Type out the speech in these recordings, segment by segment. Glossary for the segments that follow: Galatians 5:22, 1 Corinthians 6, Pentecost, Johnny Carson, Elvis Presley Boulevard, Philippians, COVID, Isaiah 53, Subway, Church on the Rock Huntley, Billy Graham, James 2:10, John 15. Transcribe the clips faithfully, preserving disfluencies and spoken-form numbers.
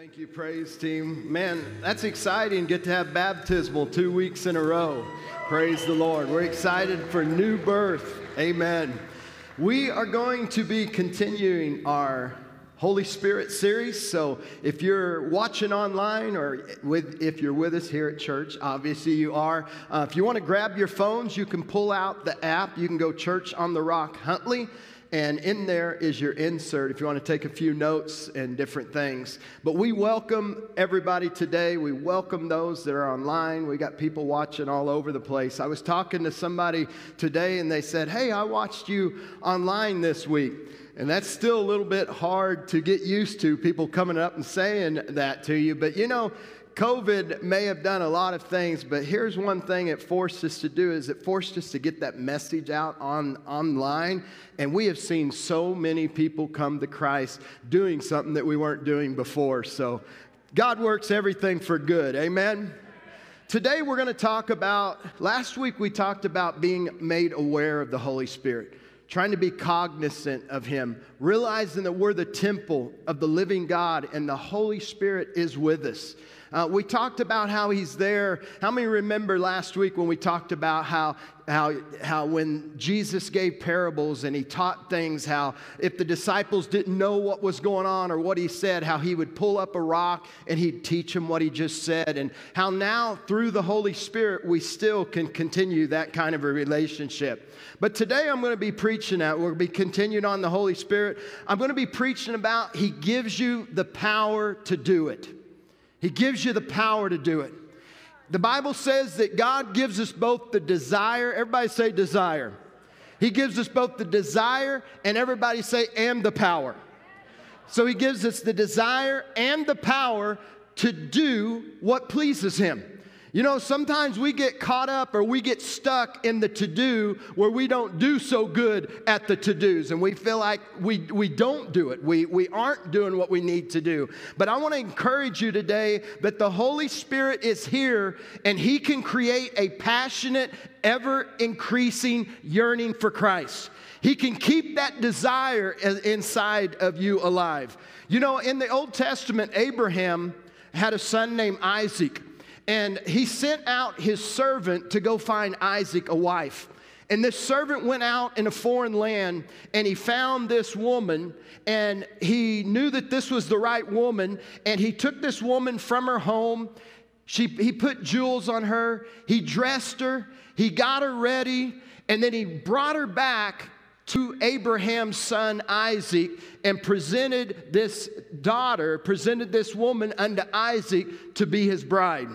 Thank you, praise team. Man, that's exciting. Get to have baptismal two weeks in a row. Praise the Lord. We're excited for new birth. Amen. We are going to be continuing our Holy Spirit series. So if you're watching online or with, if you're with us here at church, obviously you are. Uh, if you want to grab your phones, you can pull out the app. You can go Church on the Rock Huntley. And in there is your insert if you want to take a few notes and different things. But we welcome everybody today. We welcome those that are online. We got people watching all over the place. I was talking to somebody today and they said, hey, I watched you online this week. And that's still a little bit hard to get used to, people coming up and saying that to you. But you know, COVID may have done a lot of things, but here's one thing it forced us to do is it forced us to get that message out on online, and we have seen so many people come to Christ doing something that we weren't doing before. So God works everything for good. Amen. Today we're going to talk about, last week we talked about being made aware of the Holy Spirit. Trying to be cognizant of Him, realizing that we're the temple of the living God and the Holy Spirit is with us. Uh, we talked about how He's there. How many remember last week when we talked about how How, how when Jesus gave parables and He taught things, how if the disciples didn't know what was going on or what He said, how He would pull up a rock and He'd teach them what He just said, and how now through the Holy Spirit we still can continue that kind of a relationship. But today I'm going to be preaching that. We'll be continued on the Holy Spirit. I'm going to be preaching about He gives you the power to do it. He gives you the power to do it. The Bible says that God gives us both the desire, everybody say desire. He gives us both the desire, and everybody say, and the power. So He gives us the desire and the power to do what pleases Him. You know, sometimes we get caught up or we get stuck in the to-do where we don't do so good at the to-dos, and we feel like we, we don't do it. We, we aren't doing what we need to do. But I want to encourage you today that the Holy Spirit is here, and He can create a passionate, ever-increasing yearning for Christ. He can keep that desire inside of you alive. You know, in the Old Testament, Abraham had a son named Isaac. And he sent out his servant to go find Isaac a wife. And this servant went out in a foreign land, and he found this woman, and he knew that this was the right woman, and he took this woman from her home. She, he put jewels on her. He dressed her. He got her ready, and then he brought her back to Abraham's son Isaac and presented this daughter, presented this woman unto Isaac to be his bride.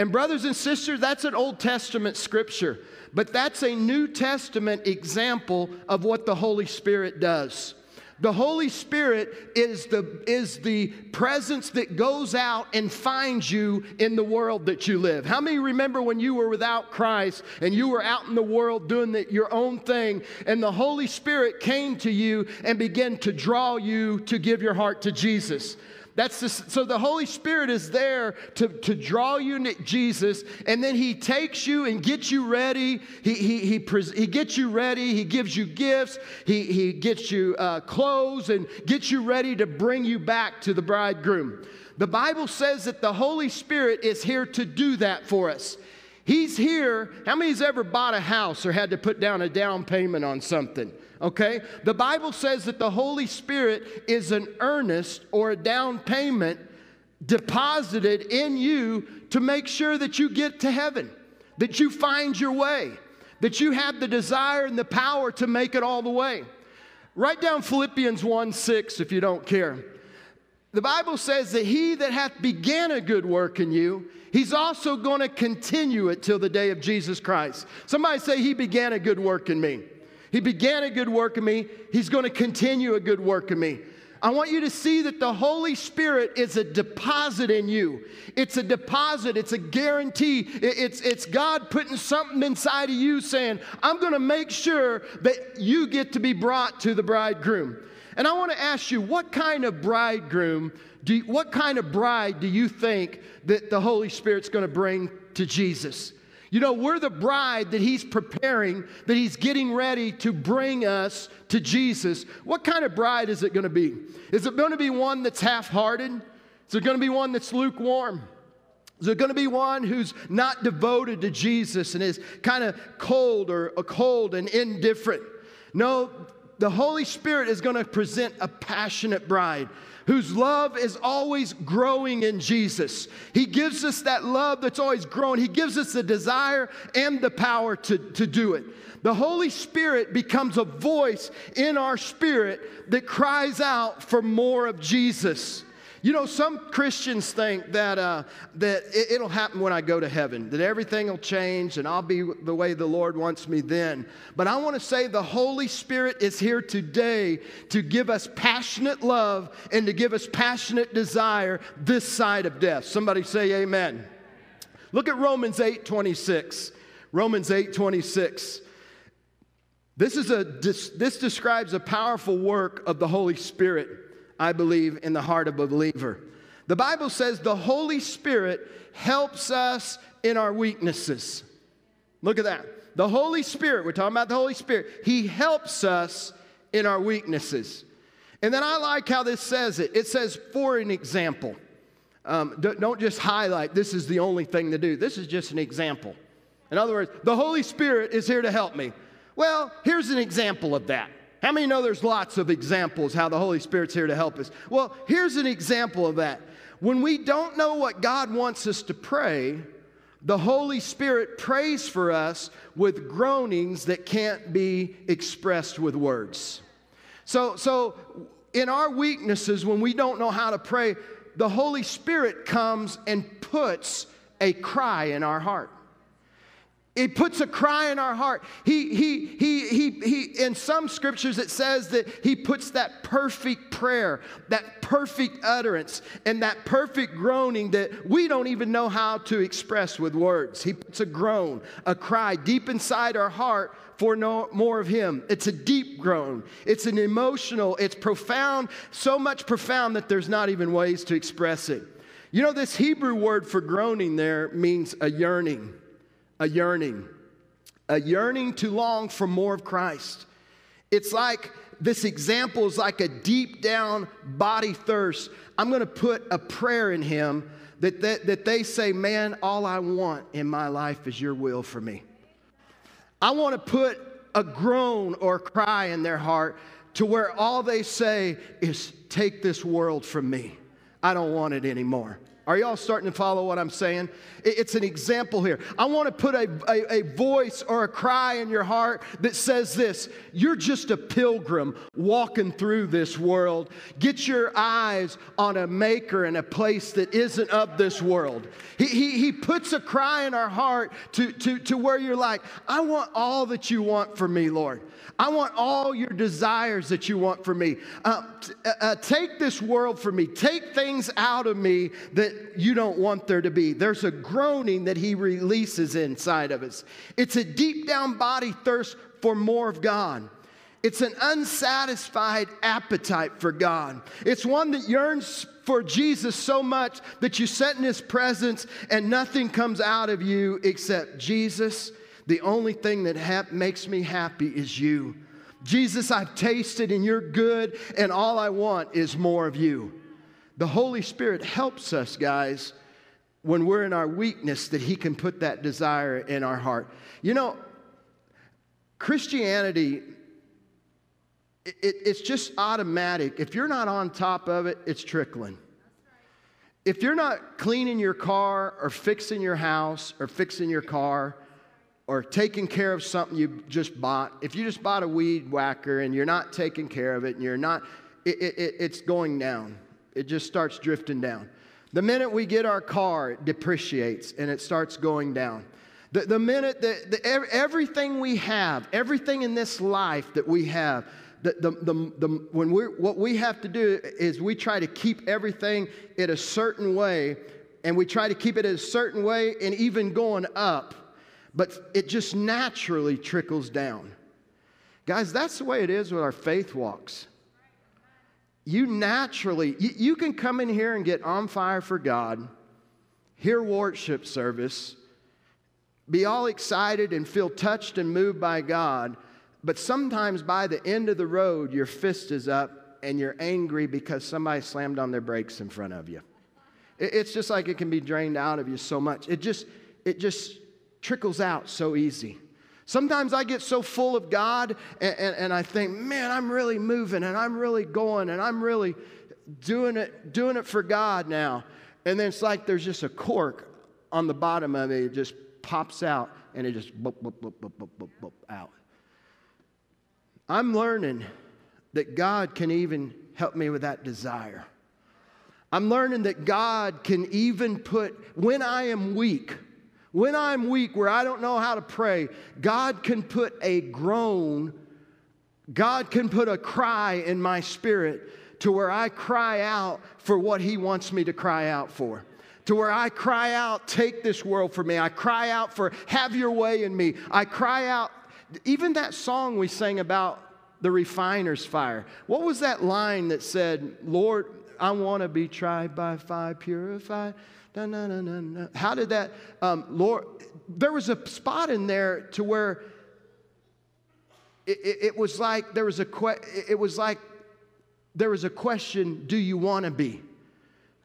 And brothers and sisters, that's an Old Testament scripture, but that's a New Testament example of what the Holy Spirit does. The Holy Spirit is the, is the presence that goes out and finds you in the world that you live. How many remember when you were without Christ and you were out in the world doing the, your own thing, and the Holy Spirit came to you and began to draw you to give your heart to Jesus? That's the, so the Holy Spirit is there to, to draw you to Jesus, and then He takes you and gets you ready. He, he, he, pres, he gets you ready. He gives you gifts. He, he gets you uh, clothes and gets you ready to bring you back to the bridegroom. The Bible says that the Holy Spirit is here to do that for us. He's here. How many's ever bought a house or had to put down a down payment on something? Okay? The Bible says that the Holy Spirit is an earnest or a down payment deposited in you to make sure that you get to heaven, that you find your way, that you have the desire and the power to make it all the way. Write down Philippians one six if you don't care. The Bible says that He that hath began a good work in you, He's also going to continue it till the day of Jesus Christ. Somebody say, He began a good work in me. He began a good work in me. He's going to continue a good work in me. I want you to see that the Holy Spirit is a deposit in you. It's a deposit. It's a guarantee. It's, it's God putting something inside of you saying, I'm going to make sure that you get to be brought to the bridegroom. And I want to ask you, what kind of bridegroom, do you, what kind of bride do you think that the Holy Spirit's going to bring to Jesus? You know, we're the bride that He's preparing, that He's getting ready to bring us to Jesus. What kind of bride is it going to be? Is it going to be one that's half-hearted? Is there going to be one that's lukewarm? Is there going to be one who's not devoted to Jesus and is kind of cold or cold and indifferent? No, the Holy Spirit is going to present a passionate bride whose love is always growing in Jesus. He gives us that love that's always growing. He gives us the desire and the power to, to do it. The Holy Spirit becomes a voice in our spirit that cries out for more of Jesus. You know, some Christians think that uh, that it, it'll happen when I go to heaven, that everything will change and I'll be the way the Lord wants me then. But I want to say the Holy Spirit is here today to give us passionate love and to give us passionate desire this side of death. Somebody say amen. Look at Romans eight twenty-six. Romans eight twenty-six. This is a this, this describes a powerful work of the Holy Spirit, I believe, in the heart of a believer. The Bible says the Holy Spirit helps us in our weaknesses. Look at that. The Holy Spirit, we're talking about the Holy Spirit. He helps us in our weaknesses. And then I like how this says it. It says, for an example. Um, don't just highlight, this is the only thing to do. This is just an example. In other words, the Holy Spirit is here to help me. Well, here's an example of that. How many know there's lots of examples how the Holy Spirit's here to help us? Well, here's an example of that. When we don't know what God wants us to pray, the Holy Spirit prays for us with groanings that can't be expressed with words. So, so in our weaknesses, when we don't know how to pray, the Holy Spirit comes and puts a cry in our heart. It puts a cry in our heart. He, he, he, he, he, in some scriptures it says that he puts that perfect prayer, that perfect utterance, and that perfect groaning that we don't even know how to express with words. He puts a groan, a cry deep inside our heart for no more of him. It's a deep groan. It's an emotional, it's profound, so much profound that there's not even ways to express it. You know, this Hebrew word for groaning there means a yearning. A yearning, a yearning to long for more of Christ. It's like this example is like a deep down body thirst. I'm going to put a prayer in him that, that, that they say, man, all I want in my life is your will for me. I want to put a groan or cry in their heart to where all they say is, take this world from me. I don't want it anymore. Are y'all starting to follow what I'm saying? It's an example here. I want to put a, a, a voice or a cry in your heart that says this. You're just a pilgrim walking through this world. Get your eyes on a maker and a place that isn't of this world. He, he, he puts a cry in our heart to, to, to where you're like, I want all that you want for me, Lord. I want all your desires that you want for me. Uh, uh, take this world from me. Take things out of me that you don't want there to be. There's a groaning that he releases inside of us. It's a deep down body thirst for more of God. It's an unsatisfied appetite for God. It's one that yearns for Jesus so much that you sit in his presence and nothing comes out of you except Jesus. The only thing that ha- makes me happy is you. Jesus, I've tasted and you're good, and all I want is more of you. The Holy Spirit helps us, guys, when we're in our weakness, that he can put that desire in our heart. You know, Christianity, it, it, it's just automatic. If you're not on top of it, it's trickling. If you're not cleaning your car or fixing your house or fixing your car, or taking care of something you just bought. If you just bought a weed whacker and you're not taking care of it and you're not, it, it, it's going down. It just starts drifting down. The minute we get our car, it depreciates and it starts going down. The, the minute that the, everything we have, everything in this life that we have, the, the, the, the, when we're, what we have to do is we try to keep everything in a certain way, and we try to keep it in a certain way and even going up. But it just naturally trickles down. Guys, that's the way it is with our faith walks. You naturally, you, you can come in here and get on fire for God, hear worship service, be all excited and feel touched and moved by God, but sometimes by the end of the road, your fist is up and you're angry because somebody slammed on their brakes in front of you. It's just like it can be drained out of you so much. It just, it just trickles out so easy. Sometimes I get so full of God and, and, and I think, man, I'm really moving and I'm really going and I'm really doing it, doing it for God now. And then it's like there's just a cork on the bottom of it. It just pops out and it just boop, boop, boop, boop, boop, boop, boop, out. I'm learning that God can even help me with that desire. I'm learning that God can even put, when I am weak, when I'm weak where I don't know how to pray, God can put a groan, God can put a cry in my spirit to where I cry out for what He wants me to cry out for. To where I cry out, take this world from me. I cry out for, have your way in me. I cry out, even that song we sang about the refiner's fire. What was that line that said, Lord, I want to be tried by fire, purified. Na, na, na, na, na. How did that, um, Lord, there was a spot in there to where it, it, it was like there was a que- it was like there was a question, do you want to be?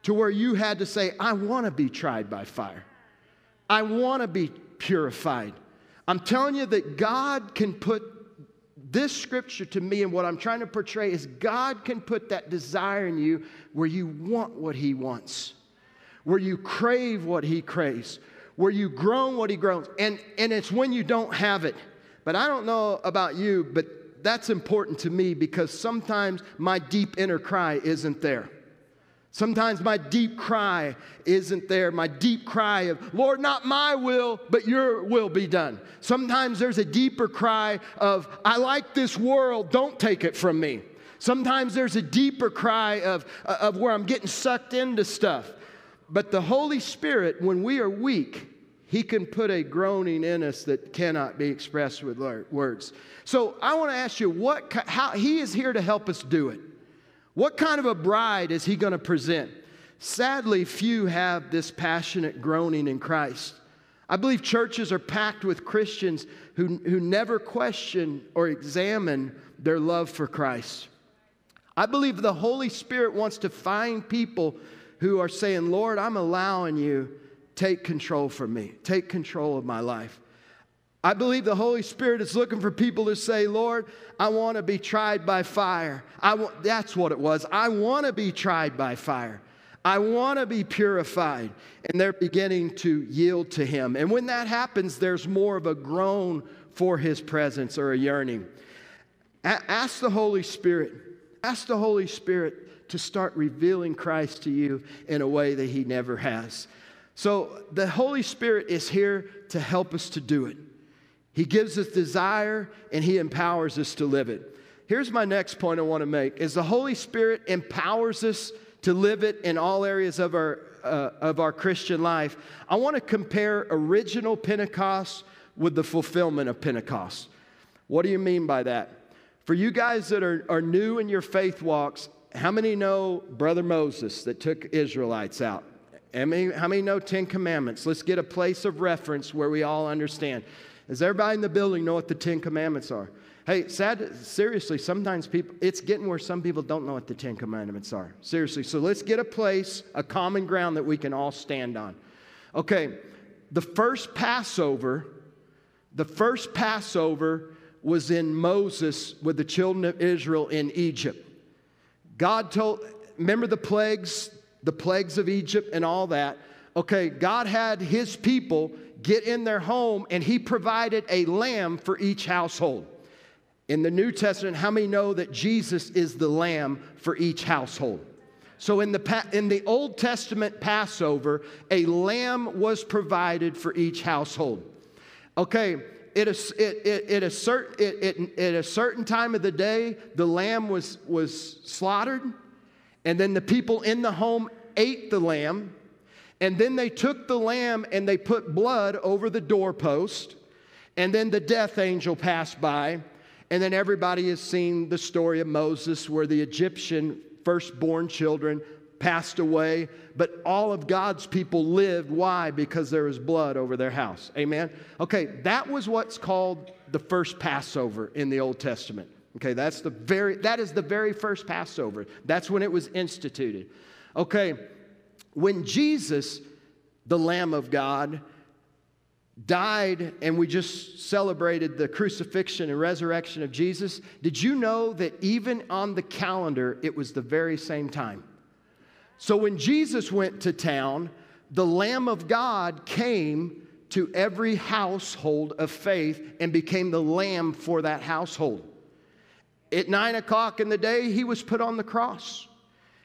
To where you had to say, I want to be tried by fire. I want to be purified. I'm telling you that God can put this scripture to me, and what I'm trying to portray is God can put that desire in you where you want what He wants, where you crave what He craves, where you groan what He groans, and, and it's when you don't have it. But I don't know about you, but that's important to me because sometimes my deep inner cry isn't there. Sometimes my deep cry isn't there. My deep cry of, Lord, not my will, but your will be done. Sometimes there's a deeper cry of, I like this world, don't take it from me. Sometimes there's a deeper cry of, of where I'm getting sucked into stuff. But the Holy Spirit, when we are weak, He can put a groaning in us that cannot be expressed with words. So I want to ask you, what, how, He is here to help us do it. What kind of a bride is He going to present? Sadly, few have this passionate groaning in Christ. I believe churches are packed with Christians who, who never question or examine their love for Christ. I believe the Holy Spirit wants to find people who are saying, Lord, I'm allowing you, take control from me. Take control of my life. I believe the Holy Spirit is looking for people to say, Lord, I want to be tried by fire. I want, that's what it was. I want to be tried by fire. I want to be purified. And they're beginning to yield to Him. And when that happens, there's more of a groan for His presence or a yearning. A- ask the Holy Spirit. Ask the Holy Spirit to start revealing Christ to you in a way that He never has. So the Holy Spirit is here to help us to do it. He gives us desire, and He empowers us to live it. Here's my next point I want to make, is the Holy Spirit empowers us to live it in all areas of our, uh, of our Christian life. I want to compare original Pentecost with the fulfillment of Pentecost. What do you mean by that? For you guys that are, are new in your faith walks, how many know Brother Moses that took Israelites out? How many, how many know Ten Commandments? Let's get a place of reference where we all understand. Does everybody in the building know what the Ten Commandments are? Hey, sad, seriously, sometimes people, it's getting where some people don't know what the Ten Commandments are. Seriously, so let's get a place, a common ground that we can all stand on. Okay, the first Passover, the first Passover was in Moses with the children of Israel in Egypt. God told, remember the plagues, the plagues of Egypt and all that. Okay, God had His people get in their home, and He provided a lamb for each household. In the New Testament, how many know that Jesus is the lamb for each household? So in the, in the Old Testament Passover, a lamb was provided for each household. Okay, at a, it, it, it a, cert, it, it, at a certain time of the day, the lamb was, was slaughtered, and then the people in the home ate the lamb. And then they took the lamb and they put blood over the doorpost. And then the death angel passed by. And then everybody has seen the story of Moses where the Egyptian firstborn children passed away. But all of God's people lived. Why? Because there was blood over their house. Amen? Okay, that was what's called the first Passover in the Old Testament. Okay, that's the very, that is the very first Passover. That's when it was instituted. Okay. When Jesus, the Lamb of God, died, and we just celebrated the crucifixion and resurrection of Jesus, did you know that even on the calendar, it was the very same time? So when Jesus went to town, the Lamb of God came to every household of faith and became the Lamb for that household. At nine o'clock in the day, he was put on the cross.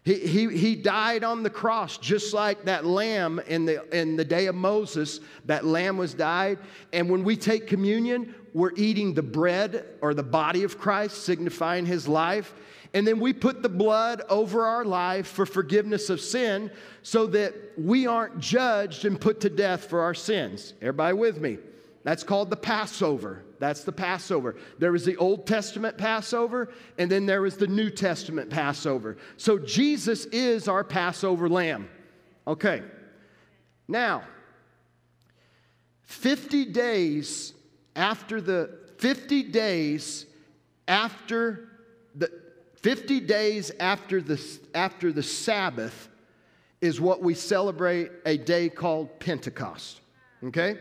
He, he, he died on the cross, just like that lamb in the, in the day of Moses. That lamb was died. And when we take communion, we're eating the bread or the body of Christ, signifying his life. And then we put the blood over our life for forgiveness of sin so that we aren't judged and put to death for our sins. Everybody with me? That's called the Passover. That's the Passover. There was the Old Testament Passover, and then there was the New Testament Passover. So Jesus is our Passover lamb. Okay. Now, fifty days after the, fifty days after the, fifty days after the, after the Sabbath is what we celebrate a day called Pentecost. Okay?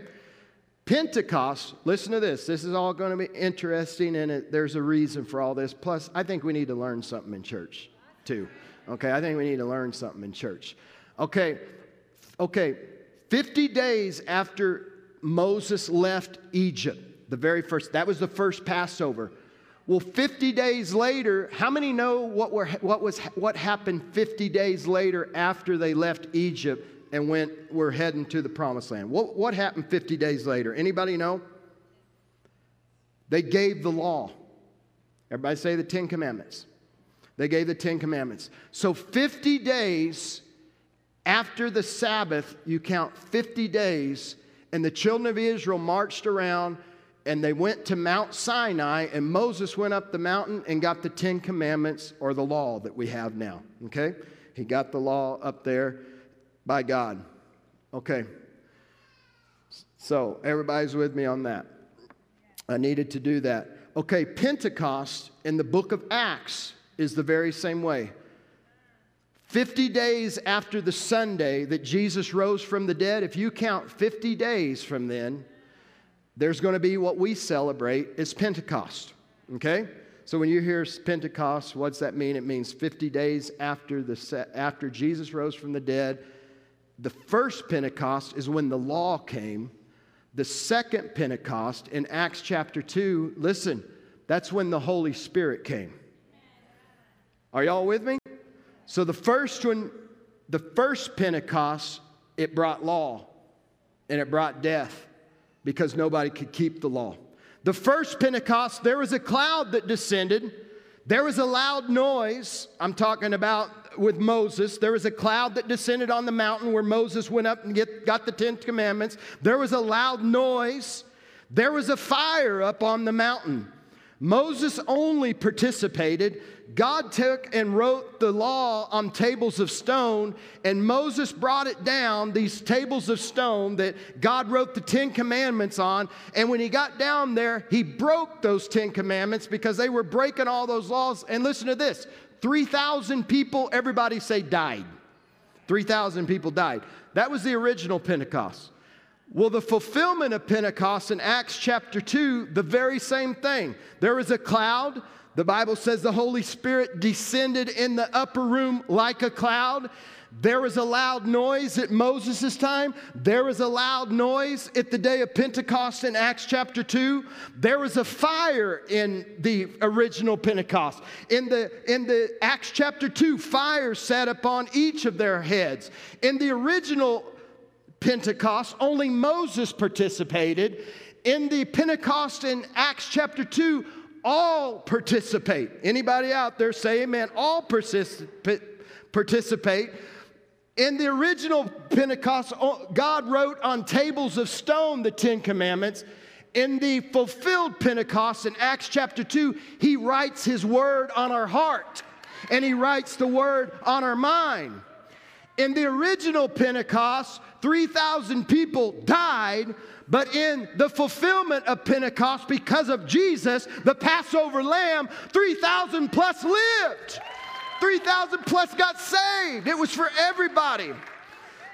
Pentecost, listen to this. This is all going to be interesting, and it, there's a reason for all this. Plus, I think we need to learn something in church, too. Okay, I think we need to learn something in church. Okay, okay. fifty days after Moses left Egypt, the very first, that was the first Passover. Well, fifty days later, how many know what were what was what happened fifty days later after they left Egypt? And went, we're heading to the promised land. What, what happened fifty days later? Anybody know? They gave the law. Everybody say the Ten Commandments. They gave the Ten Commandments. So fifty days after the Sabbath, you count fifty days, and the children of Israel marched around, and they went to Mount Sinai, and Moses went up the mountain and got the Ten Commandments, or the law that we have now. Okay? He got the law up there. By God. Okay. So everybody's with me on that. I needed to do that. Okay, Pentecost in the book of Acts is the very same way. fifty days after the Sunday that Jesus rose from the dead, if you count fifty days from then, there's going to be what we celebrate is Pentecost. Okay? So when you hear Pentecost, what's that mean? It means fifty days after the after Jesus rose from the dead. The first Pentecost is when the law came. The second Pentecost in Acts chapter two, listen, that's when the Holy Spirit came. Are y'all with me? So the first one, the first Pentecost, it brought law and it brought death because nobody could keep the law. The first Pentecost, there was a cloud that descended. There was a loud noise. I'm talking about with Moses. There was a cloud that descended on the mountain where Moses went up and get, got the Ten Commandments. There was a loud noise. There was a fire up on the mountain. Moses only participated. God took and wrote the law on tables of stone, and Moses brought it down, these tables of stone that God wrote the Ten Commandments on. And when he got down there, he broke those Ten Commandments because they were breaking all those laws. And listen to this. three thousand people, everybody say, died. three thousand people died. That was the original Pentecost. Well, the fulfillment of Pentecost in Acts chapter two, the very same thing. There was a cloud. The Bible says the Holy Spirit descended in the upper room like a cloud. There was a loud noise at Moses' time. There was a loud noise at the day of Pentecost in Acts chapter two. There was a fire in the original Pentecost. In the, in the Acts chapter two, fire sat upon each of their heads. In the original Pentecost, only Moses participated. In the Pentecost in Acts chapter two, all participate. Anybody out there say amen. All participate. In the original Pentecost, God wrote on tables of stone the Ten Commandments. In the fulfilled Pentecost in Acts chapter two, he writes his word on our heart, and he writes the word on our mind. In the original Pentecost, three thousand people died, but in the fulfillment of Pentecost, because of Jesus, the Passover Lamb, three thousand plus lived. three thousand plus got saved. It was for everybody.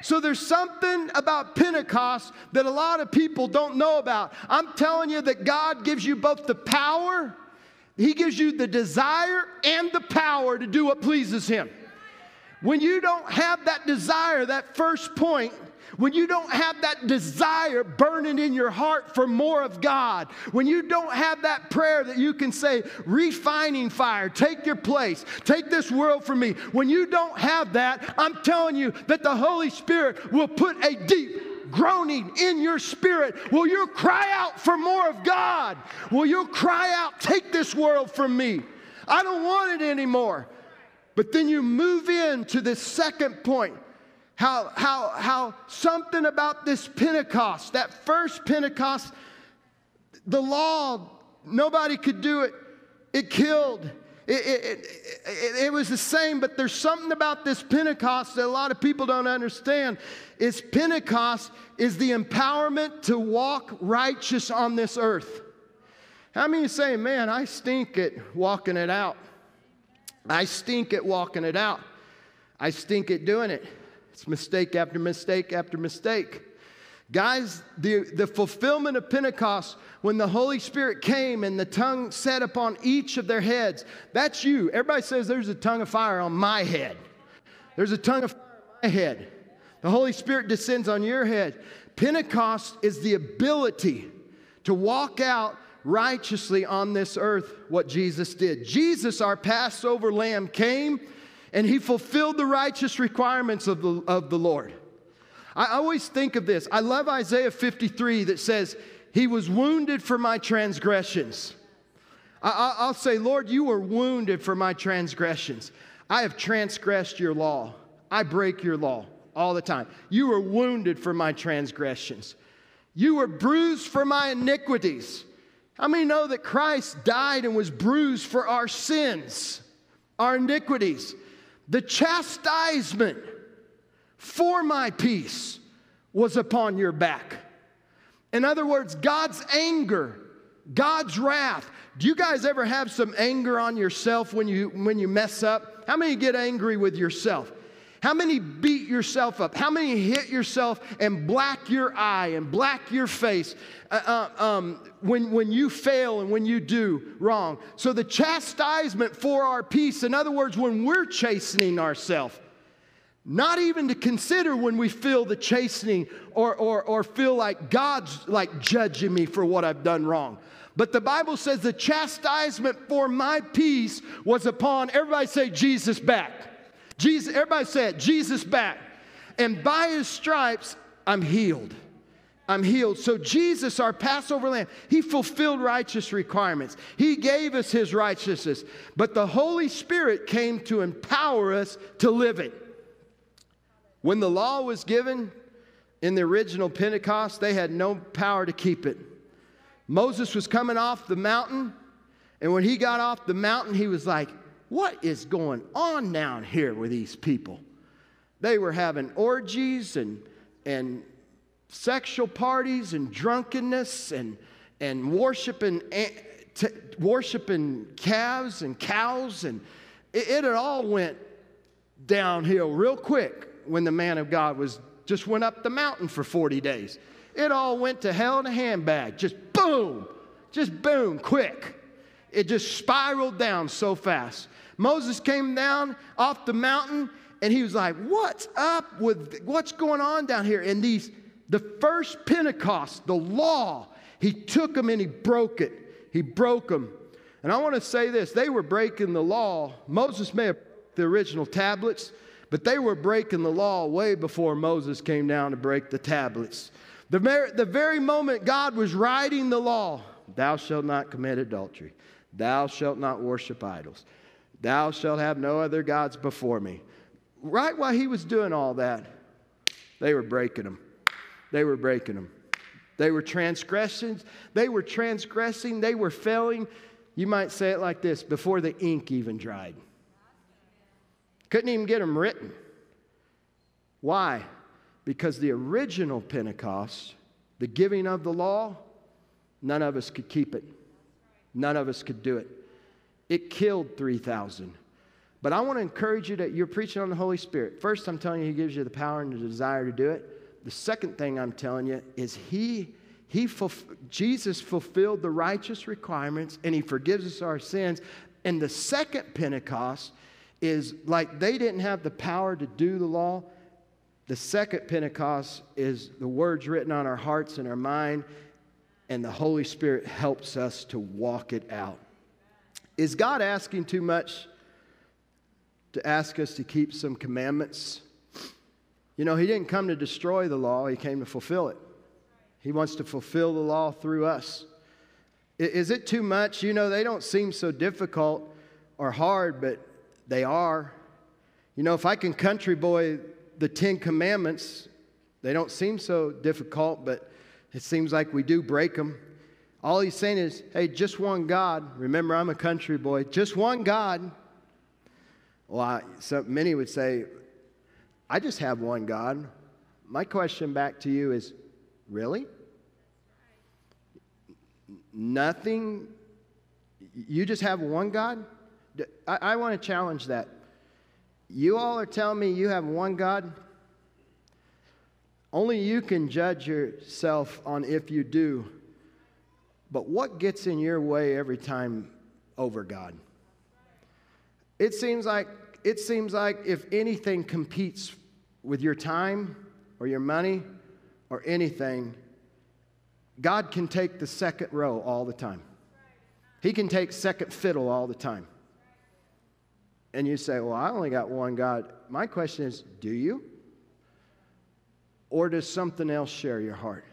So there's something about Pentecost that a lot of people don't know about. I'm telling you that God gives you both the power, He gives you the desire and the power to do what pleases Him. When you don't have that desire, that first point, when you don't have that desire burning in your heart for more of God, when you don't have that prayer that you can say, refining fire, take your place, take this world from me. When you don't have that, I'm telling you that the Holy Spirit will put a deep groaning in your spirit. Will you cry out for more of God? Will you cry out, take this world from me? I don't want it anymore. But then you move into this second point. How, how, how something about this Pentecost, that first Pentecost, the law, nobody could do it. It killed. It, it, it, it, it was the same, but there's something about this Pentecost that a lot of people don't understand. It's Pentecost is the empowerment to walk righteous on this earth. How many say, man, I stink at walking it out. I stink at walking it out. I stink at doing it. It's mistake after mistake after mistake. Guys, the, the fulfillment of Pentecost, when the Holy Spirit came and the tongue set upon each of their heads, that's you. Everybody says there's a tongue of fire on my head. There's a tongue of fire on my head. The Holy Spirit descends on your head. Pentecost is the ability to walk out righteously on this earth what Jesus did. Jesus, our Passover lamb, came and He fulfilled the righteous requirements of the, of the Lord. I always think of this. I love Isaiah fifty-three that says, He was wounded for my transgressions. I, I'll say, Lord, you were wounded for my transgressions. I have transgressed your law. I break your law all the time. You were wounded for my transgressions. You were bruised for my iniquities. How many know that Christ died and was bruised for our sins, our iniquities? The chastisement for my peace was upon your back. In other words, God's anger, God's wrath. Do you guys ever have some anger on yourself when you, when you mess up? How many get angry with yourself? How many beat yourself up? How many hit yourself and black your eye and black your face uh, um, when, when you fail and when you do wrong? So the chastisement for our peace, in other words, when we're chastening ourselves, not even to consider when we feel the chastening or, or, or feel like God's like judging me for what I've done wrong. But the Bible says the chastisement for my peace was upon, everybody say Jesus' back. Jesus, everybody said, Jesus' back. And by His stripes, I'm healed. I'm healed. So Jesus, our Passover lamb, He fulfilled righteous requirements. He gave us His righteousness. But the Holy Spirit came to empower us to live it. When the law was given in the original Pentecost, they had no power to keep it. Moses was coming off the mountain, and when he got off the mountain, he was like, what is going on down here with these people? They were having orgies and, and sexual parties and drunkenness and, and worshiping, t- worshiping calves and cows. And it, it all went downhill real quick when the man of God was just went up the mountain for forty days. It all went to hell in a handbag. Just boom, just boom, quick. It just spiraled down so fast. Moses came down off the mountain, and he was like, what's up with, what's going on down here? And these, the first Pentecost, the law, he took them and he broke it. He broke them. And I want to say this. They were breaking the law. Moses may have broken the original tablets, but they were breaking the law way before Moses came down to break the tablets. The very, the very moment God was writing the law, thou shalt not commit adultery. Thou shalt not worship idols. Thou shalt have no other gods before me. Right while he was doing all that, they were breaking them. They were breaking them. They were transgressions. They were transgressing. They were failing. You might say it like this, before the ink even dried. Couldn't even get them written. Why? Because the original Pentecost, the giving of the law, none of us could keep it. None of us could do it. It killed three thousand. But I want to encourage you that you're preaching on the Holy Spirit. First, I'm telling you, He gives you the power and the desire to do it. The second thing I'm telling you is He, he fulf- Jesus fulfilled the righteous requirements, and He forgives us our sins. And the second Pentecost is like they didn't have the power to do the law. The second Pentecost is the words written on our hearts and our mind, and the Holy Spirit helps us to walk it out. Is God asking too much to ask us to keep some commandments? You know, He didn't come to destroy the law. He came to fulfill it. He wants to fulfill the law through us. Is it too much? You know, they don't seem so difficult or hard, but they are. You know, if I can country boy the Ten Commandments, they don't seem so difficult, but it seems like we do break them. All He's saying is, hey, just one God. Remember, I'm a country boy. Just one God. Well, I, so many would say, I just have one God. My question back to you is, really? Nothing? You just have one God? I, I want to challenge that. You all are telling me you have one God? Only you can judge yourself on if you do. But what gets in your way every time over God? It seems like, it seems like if anything competes with your time or your money or anything, God can take the second row all the time. He can take second fiddle all the time. And you say, well, I only got one God. My question is, do you? Or does something else share your heart?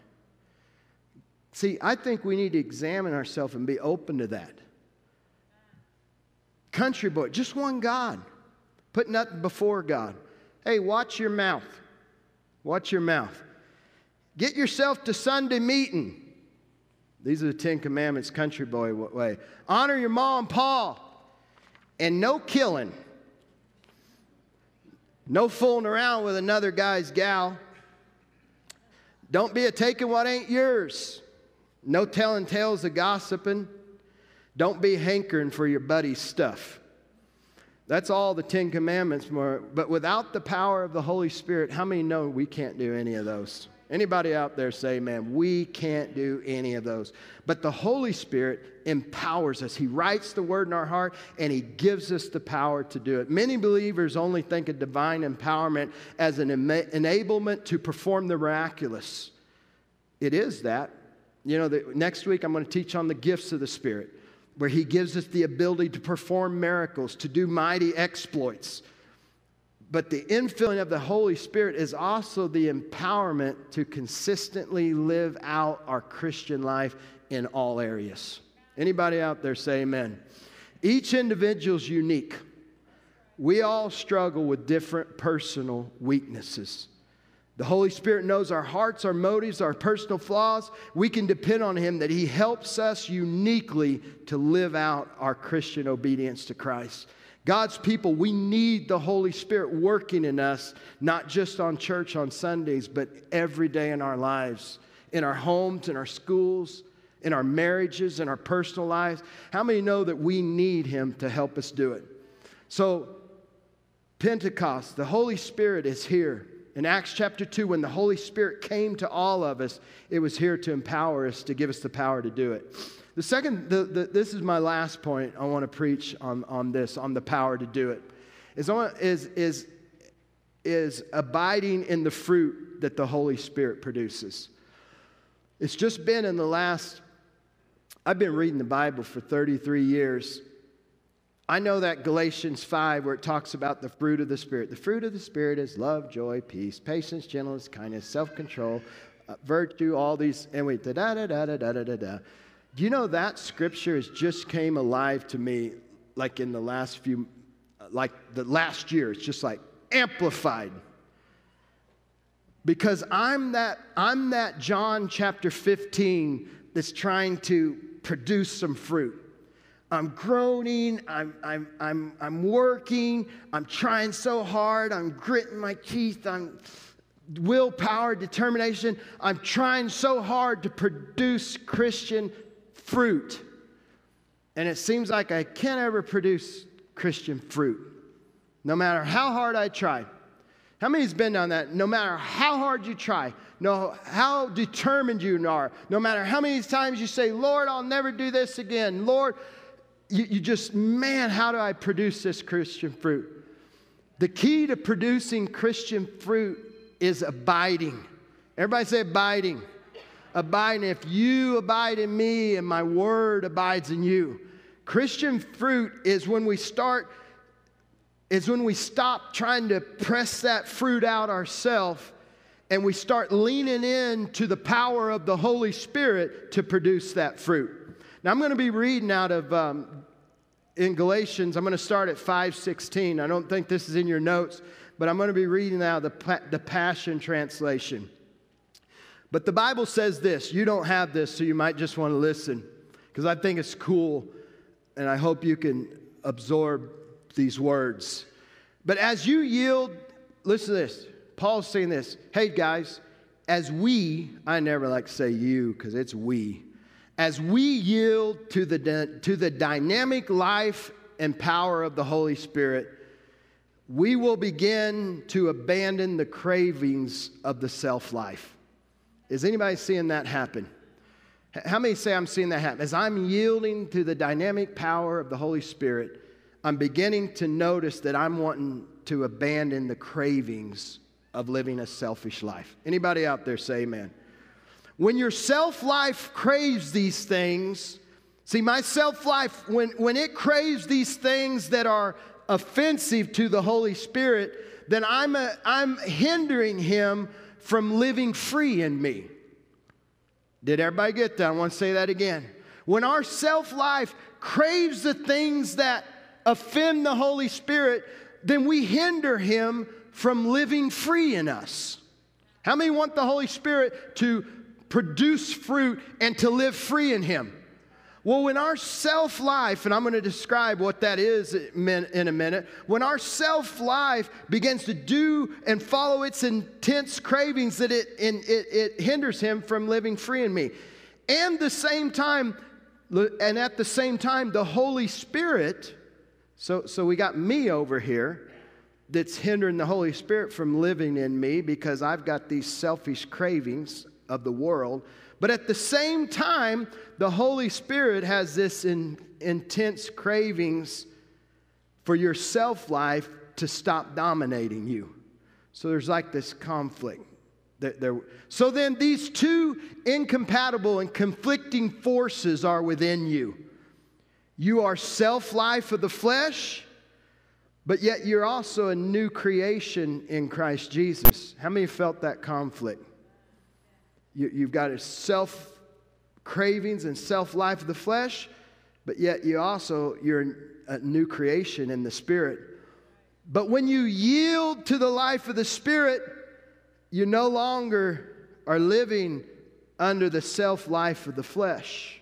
See, I think we need to examine ourselves and be open to that. Country boy, just one God. Put nothing before God. Hey, watch your mouth. Watch your mouth. Get yourself to Sunday meeting. These are the Ten Commandments, country boy way. Honor your mom and pa. And no killing. No fooling around with another guy's gal. Don't be a taking what ain't yours. No telling tales of gossiping. Don't be hankering for your buddy's stuff. That's all the Ten Commandments. But without the power of the Holy Spirit, how many know we can't do any of those? Anybody out there say, man, we can't do any of those. But the Holy Spirit empowers us. He writes the word in our heart, and He gives us the power to do it. Many believers only think of divine empowerment as an em- enablement to perform the miraculous. It is that. You know, the, next week I'm going to teach on the gifts of the Spirit, where He gives us the ability to perform miracles, to do mighty exploits. But the infilling of the Holy Spirit is also the empowerment to consistently live out our Christian life in all areas. Anybody out there say amen? Each individual's unique. We all struggle with different personal weaknesses. The Holy Spirit knows our hearts, our motives, our personal flaws. We can depend on Him that He helps us uniquely to live out our Christian obedience to Christ. God's people, we need the Holy Spirit working in us, not just on church on Sundays, but every day in our lives, in our homes, in our schools, in our marriages, in our personal lives. How many know that we need Him to help us do it? So, Pentecost, the Holy Spirit is here. In Acts chapter two, when the Holy Spirit came to all of us, it was here to empower us, to give us the power to do it. The second, the, the, this is my last point I want to preach on, on this, on the power to do it, is, is, is, is abiding in the fruit that the Holy Spirit produces. It's just been in the last, I've been reading the Bible for thirty-three years. I know that Galatians five, where it talks about the fruit of the Spirit. The fruit of the Spirit is love, joy, peace, patience, gentleness, kindness, self-control, uh, virtue, all these, and we da-da-da-da-da-da-da-da-da. Do you know that scripture has just came alive to me like in the last few, like the last year. It's just like amplified. Because I'm that, I'm that John chapter fifteen that's trying to produce some fruit. I'm groaning, I'm, I'm, I'm, I'm working, I'm trying so hard, I'm gritting my teeth, I'm willpower, determination. I'm trying so hard to produce Christian fruit. And it seems like I can't ever produce Christian fruit. no matter how hard I tried. How many has been on that? No matter how hard you try, no how determined you are, no matter how many times you say, Lord, I'll never do this again. Lord, you, you just, man, how do I produce this Christian fruit? The key to producing Christian fruit is abiding. Everybody say abiding. Abiding. If you abide in me and my word abides in you. Christian fruit is when we start is when we stop trying to press that fruit out ourselves and we start leaning in to the power of the Holy Spirit to produce that fruit. Now, I'm going to be reading out of, um, in Galatians, I'm going to start at five sixteen. I don't think this is in your notes, but I'm going to be reading out of the, the Passion Translation. But the Bible says this. You don't have this, so you might just want to listen because I think it's cool, and I hope you can absorb these words. But as you yield, listen to this. Paul's saying this. Hey guys, as we, I never like to say you because it's we. As we yield to the to the dynamic life and power of the Holy Spirit, we will begin to abandon the cravings of the self-life. Is anybody seeing that happen? How many say I'm seeing that happen? As I'm yielding to the dynamic power of the Holy Spirit, I'm beginning to notice that I'm wanting to abandon the cravings of living a selfish life. Anybody out there say amen? When your self-life craves these things, see, my self-life, when, when it craves these things that are offensive to the Holy Spirit, then I'm, a, I'm hindering Him from living free in me. Did everybody get that? I want to say that again. When our self-life craves the things that offend the Holy Spirit, then we hinder Him from living free in us. How many want the Holy Spirit to produce fruit and to live free in Him? Well, when our self-life, and I'm going to describe what that is in a minute, when our self-life begins to do and follow its intense cravings, that it, and it, it hinders Him from living free in me. And the same time, and at the same time, the Holy Spirit. So, so we got me over here that's hindering the Holy Spirit from living in me because I've got these selfish cravings of the world. But at the same time, the Holy Spirit has this in, intense cravings for your self-life to stop dominating you. So there's like this conflict. That there, so then these two incompatible and conflicting forces are within you. You are self-life of the flesh, but yet you're also a new creation in Christ Jesus. How many felt that conflict? You, you've got a self-cravings and self-life of the flesh, but yet you also, you're a new creation in the Spirit. But when you yield to the life of the Spirit, you no longer are living under the self-life of the flesh,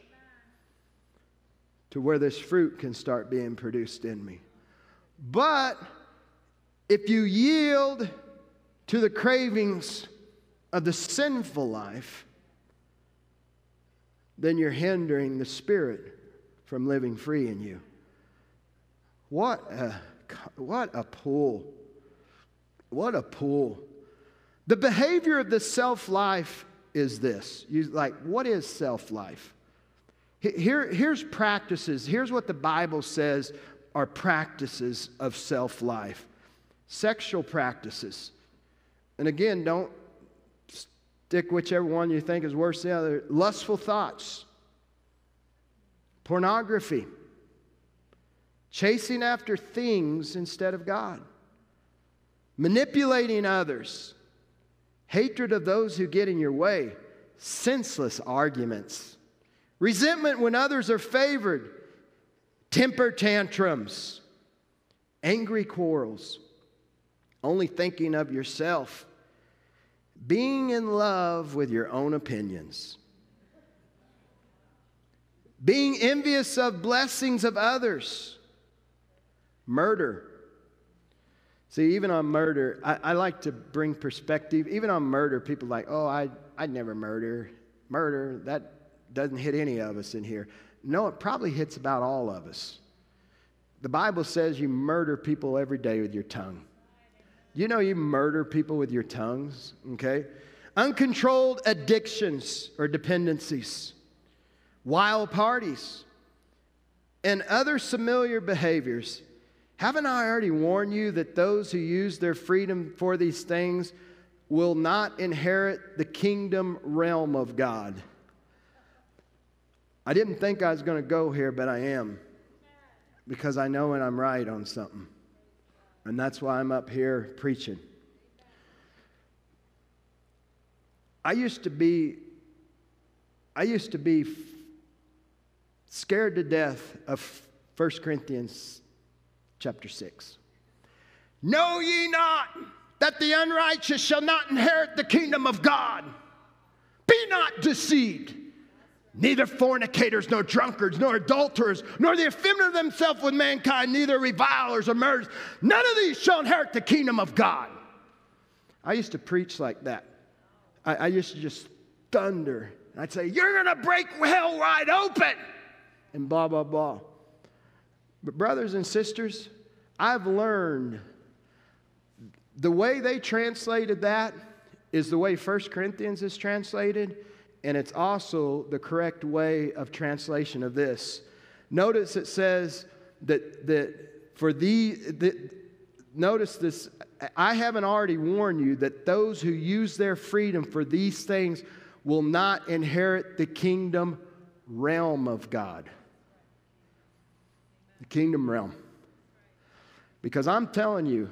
to where this fruit can start being produced in me. But if you yield to the cravings of the sinful life, then you're hindering the Spirit from living free in you. What a, what a pull. What a pull. The behavior of the self-life is this. You, like, what is self-life? Here, here's practices. Here's what the Bible says are practices of self-life. Sexual practices. And again, don't stick whichever one you think is worse than the other. Lustful thoughts. Pornography. Chasing after things instead of God. Manipulating others. Hatred of those who get in your way. Senseless arguments. Resentment when others are favored, temper tantrums, angry quarrels, only thinking of yourself, being in love with your own opinions, being envious of blessings of others, murder. See, even on murder, I, I like to bring perspective. Even on murder, people are like, oh, I, I'd never murder. Murder, that doesn't hit any of us in here. No, it probably hits about all of us. The Bible says you murder people every day with your tongue. You know you murder people with your tongues, okay? Uncontrolled addictions or dependencies, wild parties, and other similar behaviors. Haven't I already warned you that those who use their freedom for these things will not inherit the kingdom realm of God? I didn't think I was going to go here, but I am. Because I know when I'm right on something. And that's why I'm up here preaching. I used to be, I used to be scared to death of First Corinthians chapter six. Know ye not that the unrighteous shall not inherit the kingdom of God? Be not deceived. Neither fornicators, nor drunkards, nor adulterers, nor the effeminate of themselves with mankind, neither revilers or murderers. None of these shall inherit the kingdom of God. I used to preach like that. I, I used to just thunder. And I'd say, you're going to break hell wide open. And blah, blah, blah. But brothers and sisters, I've learned the way they translated that is the way First Corinthians is translated. And it's also the correct way of translation of this. Notice it says that, that for the, the, notice this, I haven't already warned you that those who use their freedom for these things will not inherit the kingdom realm of God. The kingdom realm. Because I'm telling you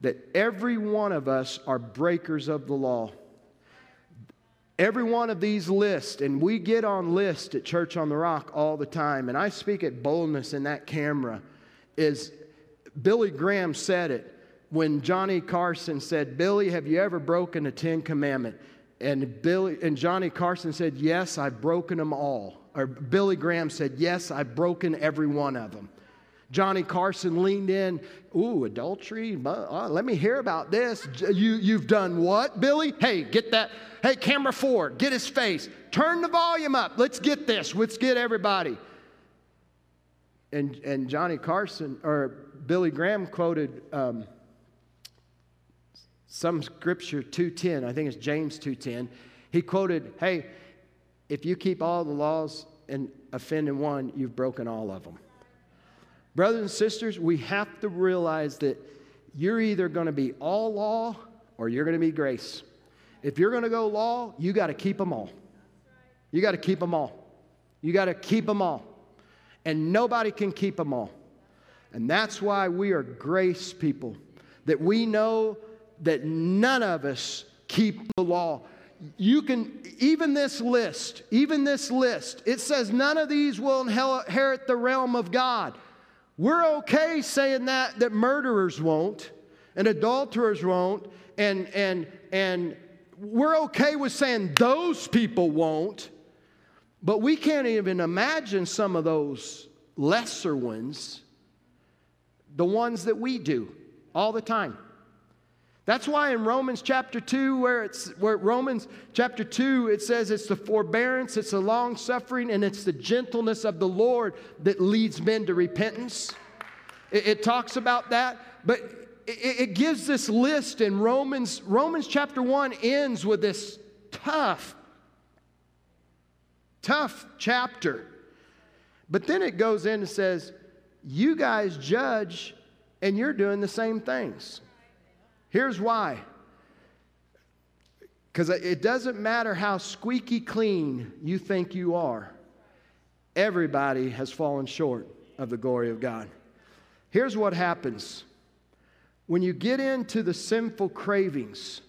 that every one of us are breakers of the law. Every one of these lists, and we get on lists at Church on the Rock all the time, and I speak at boldness in that camera, is Billy Graham said it when Johnny Carson said, Billy, have you ever broken the Ten Commandment? And, Billy, and Johnny Carson said, yes, I've broken them all. Or Billy Graham said, yes, I've broken every one of them. Johnny Carson leaned in, ooh, adultery, uh, let me hear about this. You, you've done what, Billy? Hey, get that, hey, camera four, get his face. Turn the volume up, let's get this, let's get everybody. And, and Johnny Carson, or Billy Graham quoted um, some scripture, two ten, I think it's James two ten. He quoted, hey, if you keep all the laws and offend in one, you've broken all of them. Brothers and sisters, we have to realize that you're either going to be all law or you're going to be grace. If you're going to go law, you got to keep them all. You got to keep them all. You got to keep them all. And nobody can keep them all. And that's why we are grace people, that we know that none of us keep the law. You can, even this list, even this list, it says none of these will inherit the realm of God. We're okay saying that, that murderers won't, and adulterers won't, and, and, and we're okay with saying those people won't, but we can't even imagine some of those lesser ones, the ones that we do all the time. That's why in Romans chapter two, where it's where Romans chapter two, it says it's the forbearance, it's the long suffering, and it's the gentleness of the Lord that leads men to repentance. It, it talks about that, but it, it gives this list in Romans. Romans chapter one ends with this tough, tough chapter. But then it goes in and says, you guys judge and you're doing the same things. Here's why. Because it doesn't matter how squeaky clean you think you are. Everybody has fallen short of the glory of God. Here's what happens. When you get into the sinful cravings,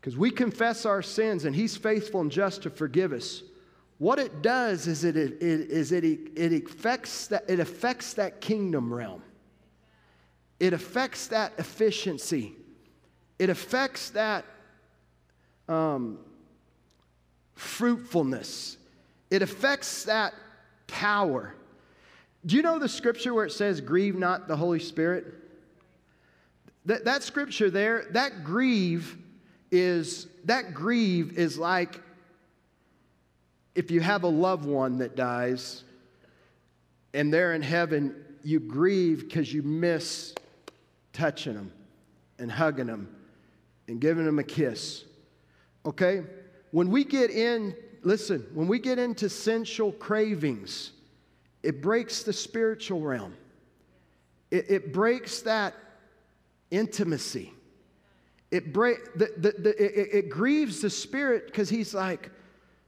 because we confess our sins and He's faithful and just to forgive us, what it does is it, it, is it, it, affects, that, it affects that kingdom realm. It affects that efficiency. It affects that um, fruitfulness. It affects that power. Do you know the scripture where it says, grieve not the Holy Spirit? That, that scripture there, that grieve is, that grieve is like if you have a loved one that dies and they're in heaven, you grieve because you miss touching them and hugging them and giving them a kiss. Okay? When we get in, listen, when we get into sensual cravings, it breaks the spiritual realm. It, it breaks that intimacy. It break the, the, the it, it grieves the spirit because he's like,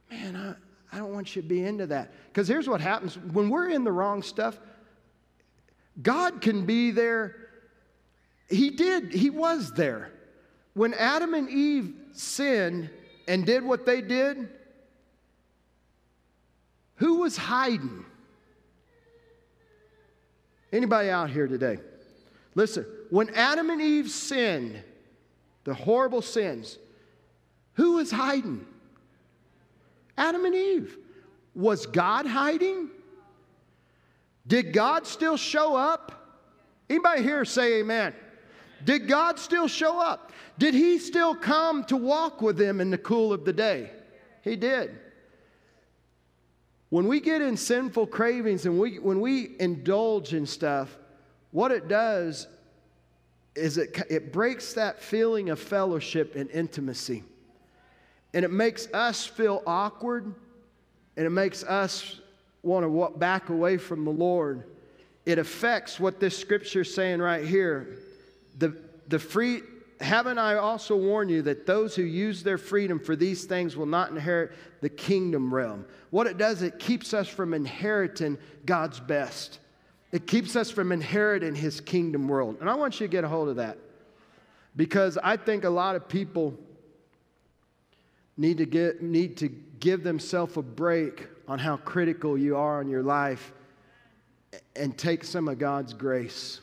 man, I, I don't want you to be into that. Because here's what happens when we're in the wrong stuff. God can be there. He did. He was there. When Adam and Eve sinned and did what they did, who was hiding? Anybody out here today? Listen, when Adam and Eve sinned, the horrible sins, who was hiding? Adam and Eve. Was God hiding? Did God still show up? Anybody here say amen? Did God still show up? Did he still come to walk with them in the cool of the day? He did. When we get in sinful cravings and we, when we indulge in stuff, what it does is it, it breaks that feeling of fellowship and intimacy. And it makes us feel awkward, and it makes us want to walk back away from the Lord. It affects what this scripture is saying right here. The, the free... Haven't I also warned you that those who use their freedom for these things will not inherit the kingdom realm? What it does, it keeps us from inheriting God's best. It keeps us from inheriting his kingdom world. And I want you to get a hold of that, because I think a lot of people need to get, need to give themselves a break on how critical you are in your life, and take some of God's grace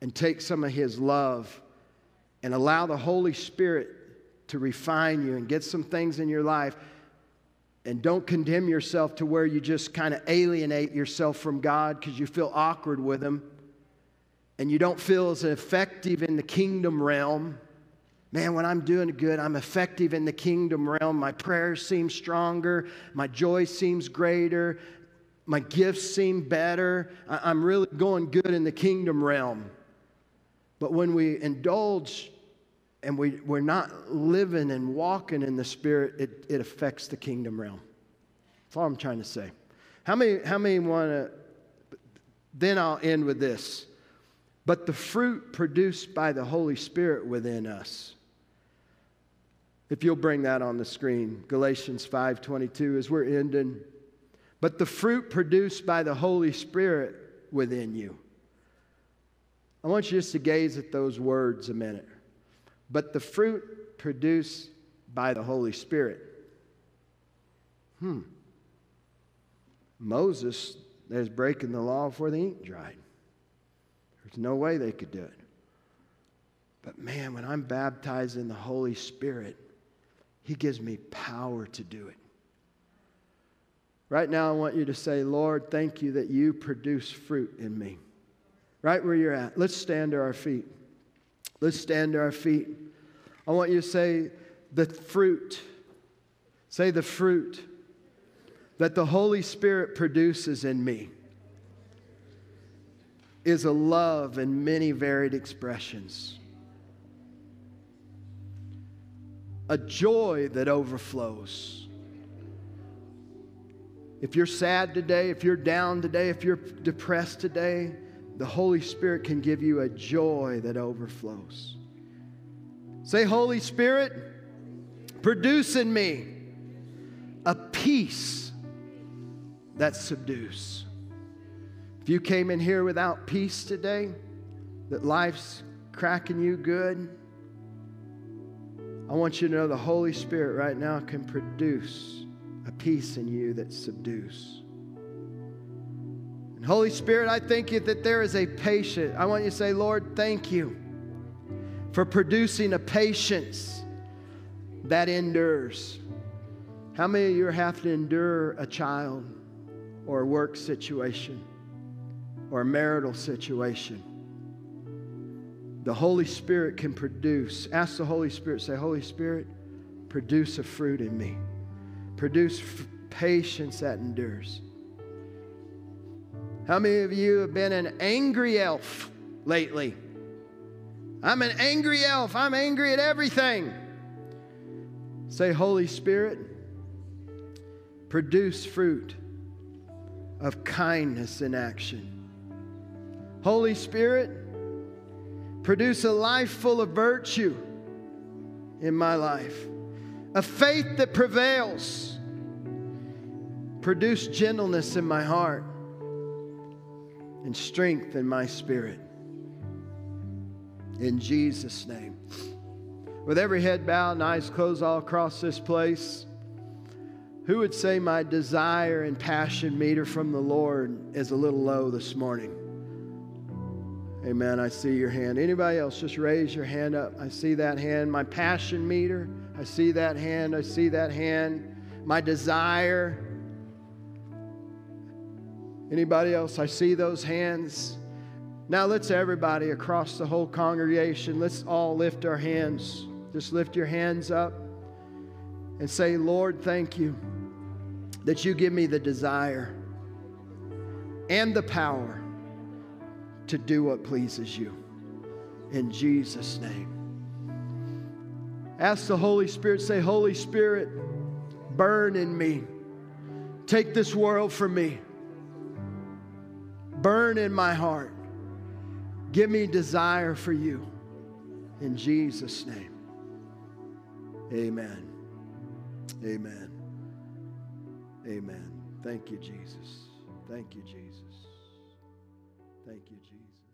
and take some of his love, and allow the Holy Spirit to refine you and get some things in your life. And don't condemn yourself to where you just kind of alienate yourself from God because you feel awkward with him. And you don't feel as effective in the kingdom realm. Man, when I'm doing good, I'm effective in the kingdom realm. My prayers seem stronger. My joy seems greater. My gifts seem better. I'm really going good in the kingdom realm. But when we indulge and we, we're not living and walking in the Spirit, it, it affects the kingdom realm. That's all I'm trying to say. How many, how many want to... Then I'll end with this. But the fruit produced by the Holy Spirit within us. If you'll bring that on the screen, Galatians five twenty-two, as we're ending. But the fruit produced by the Holy Spirit within you. I want you just to gaze at those words a minute. But the fruit produced by the Holy Spirit. Hmm. Moses is breaking the law before the ink dried. There's no way they could do it. But man, when I'm baptized in the Holy Spirit, he gives me power to do it. Right now, I want you to say, Lord, thank you that you produce fruit in me. Right where you're at. Let's stand to our feet. Let's stand to our feet. I want you to say the fruit. Say the fruit that the Holy Spirit produces in me is a love in many varied expressions. A joy that overflows. If you're sad today, if you're down today, if you're depressed today, the Holy Spirit can give you a joy that overflows. Say, Holy Spirit, produce in me a peace that subdues. If you came in here without peace today, that life's cracking you good, I want you to know the Holy Spirit right now can produce a peace in you that subdues. Holy Spirit, I thank you that there is a patient. I want you to say, Lord, thank you for producing a patience that endures. How many of you have to endure a child or a work situation or a marital situation? The Holy Spirit can produce. Ask the Holy Spirit, say, Holy Spirit, produce a fruit in me. Produce f- patience that endures. How many of you have been an angry elf lately? I'm an angry elf. I'm angry at everything. Say, Holy Spirit, produce fruit of kindness in action. Holy Spirit, produce a life full of virtue in my life. A faith that prevails. Produce gentleness in my heart and strength in my spirit. In Jesus' name. With every head bowed and eyes closed all across this place, who would say my desire and passion meter from the Lord is a little low this morning? Amen. I see your hand. Anybody else? Just raise your hand up. I see that hand. My passion meter. I see that hand. I see that hand. My desire. Anybody else? I see those hands. Now let's everybody across the whole congregation, let's all lift our hands. Just lift your hands up and say, Lord, thank you that you give me the desire and the power to do what pleases you. In Jesus' name. Ask the Holy Spirit, say, Holy Spirit, burn in me. Take this world from me. Burn in my heart. Give me desire for you. In Jesus' name. Amen. Amen. Amen. Thank you, Jesus. Thank you, Jesus. Thank you, Jesus.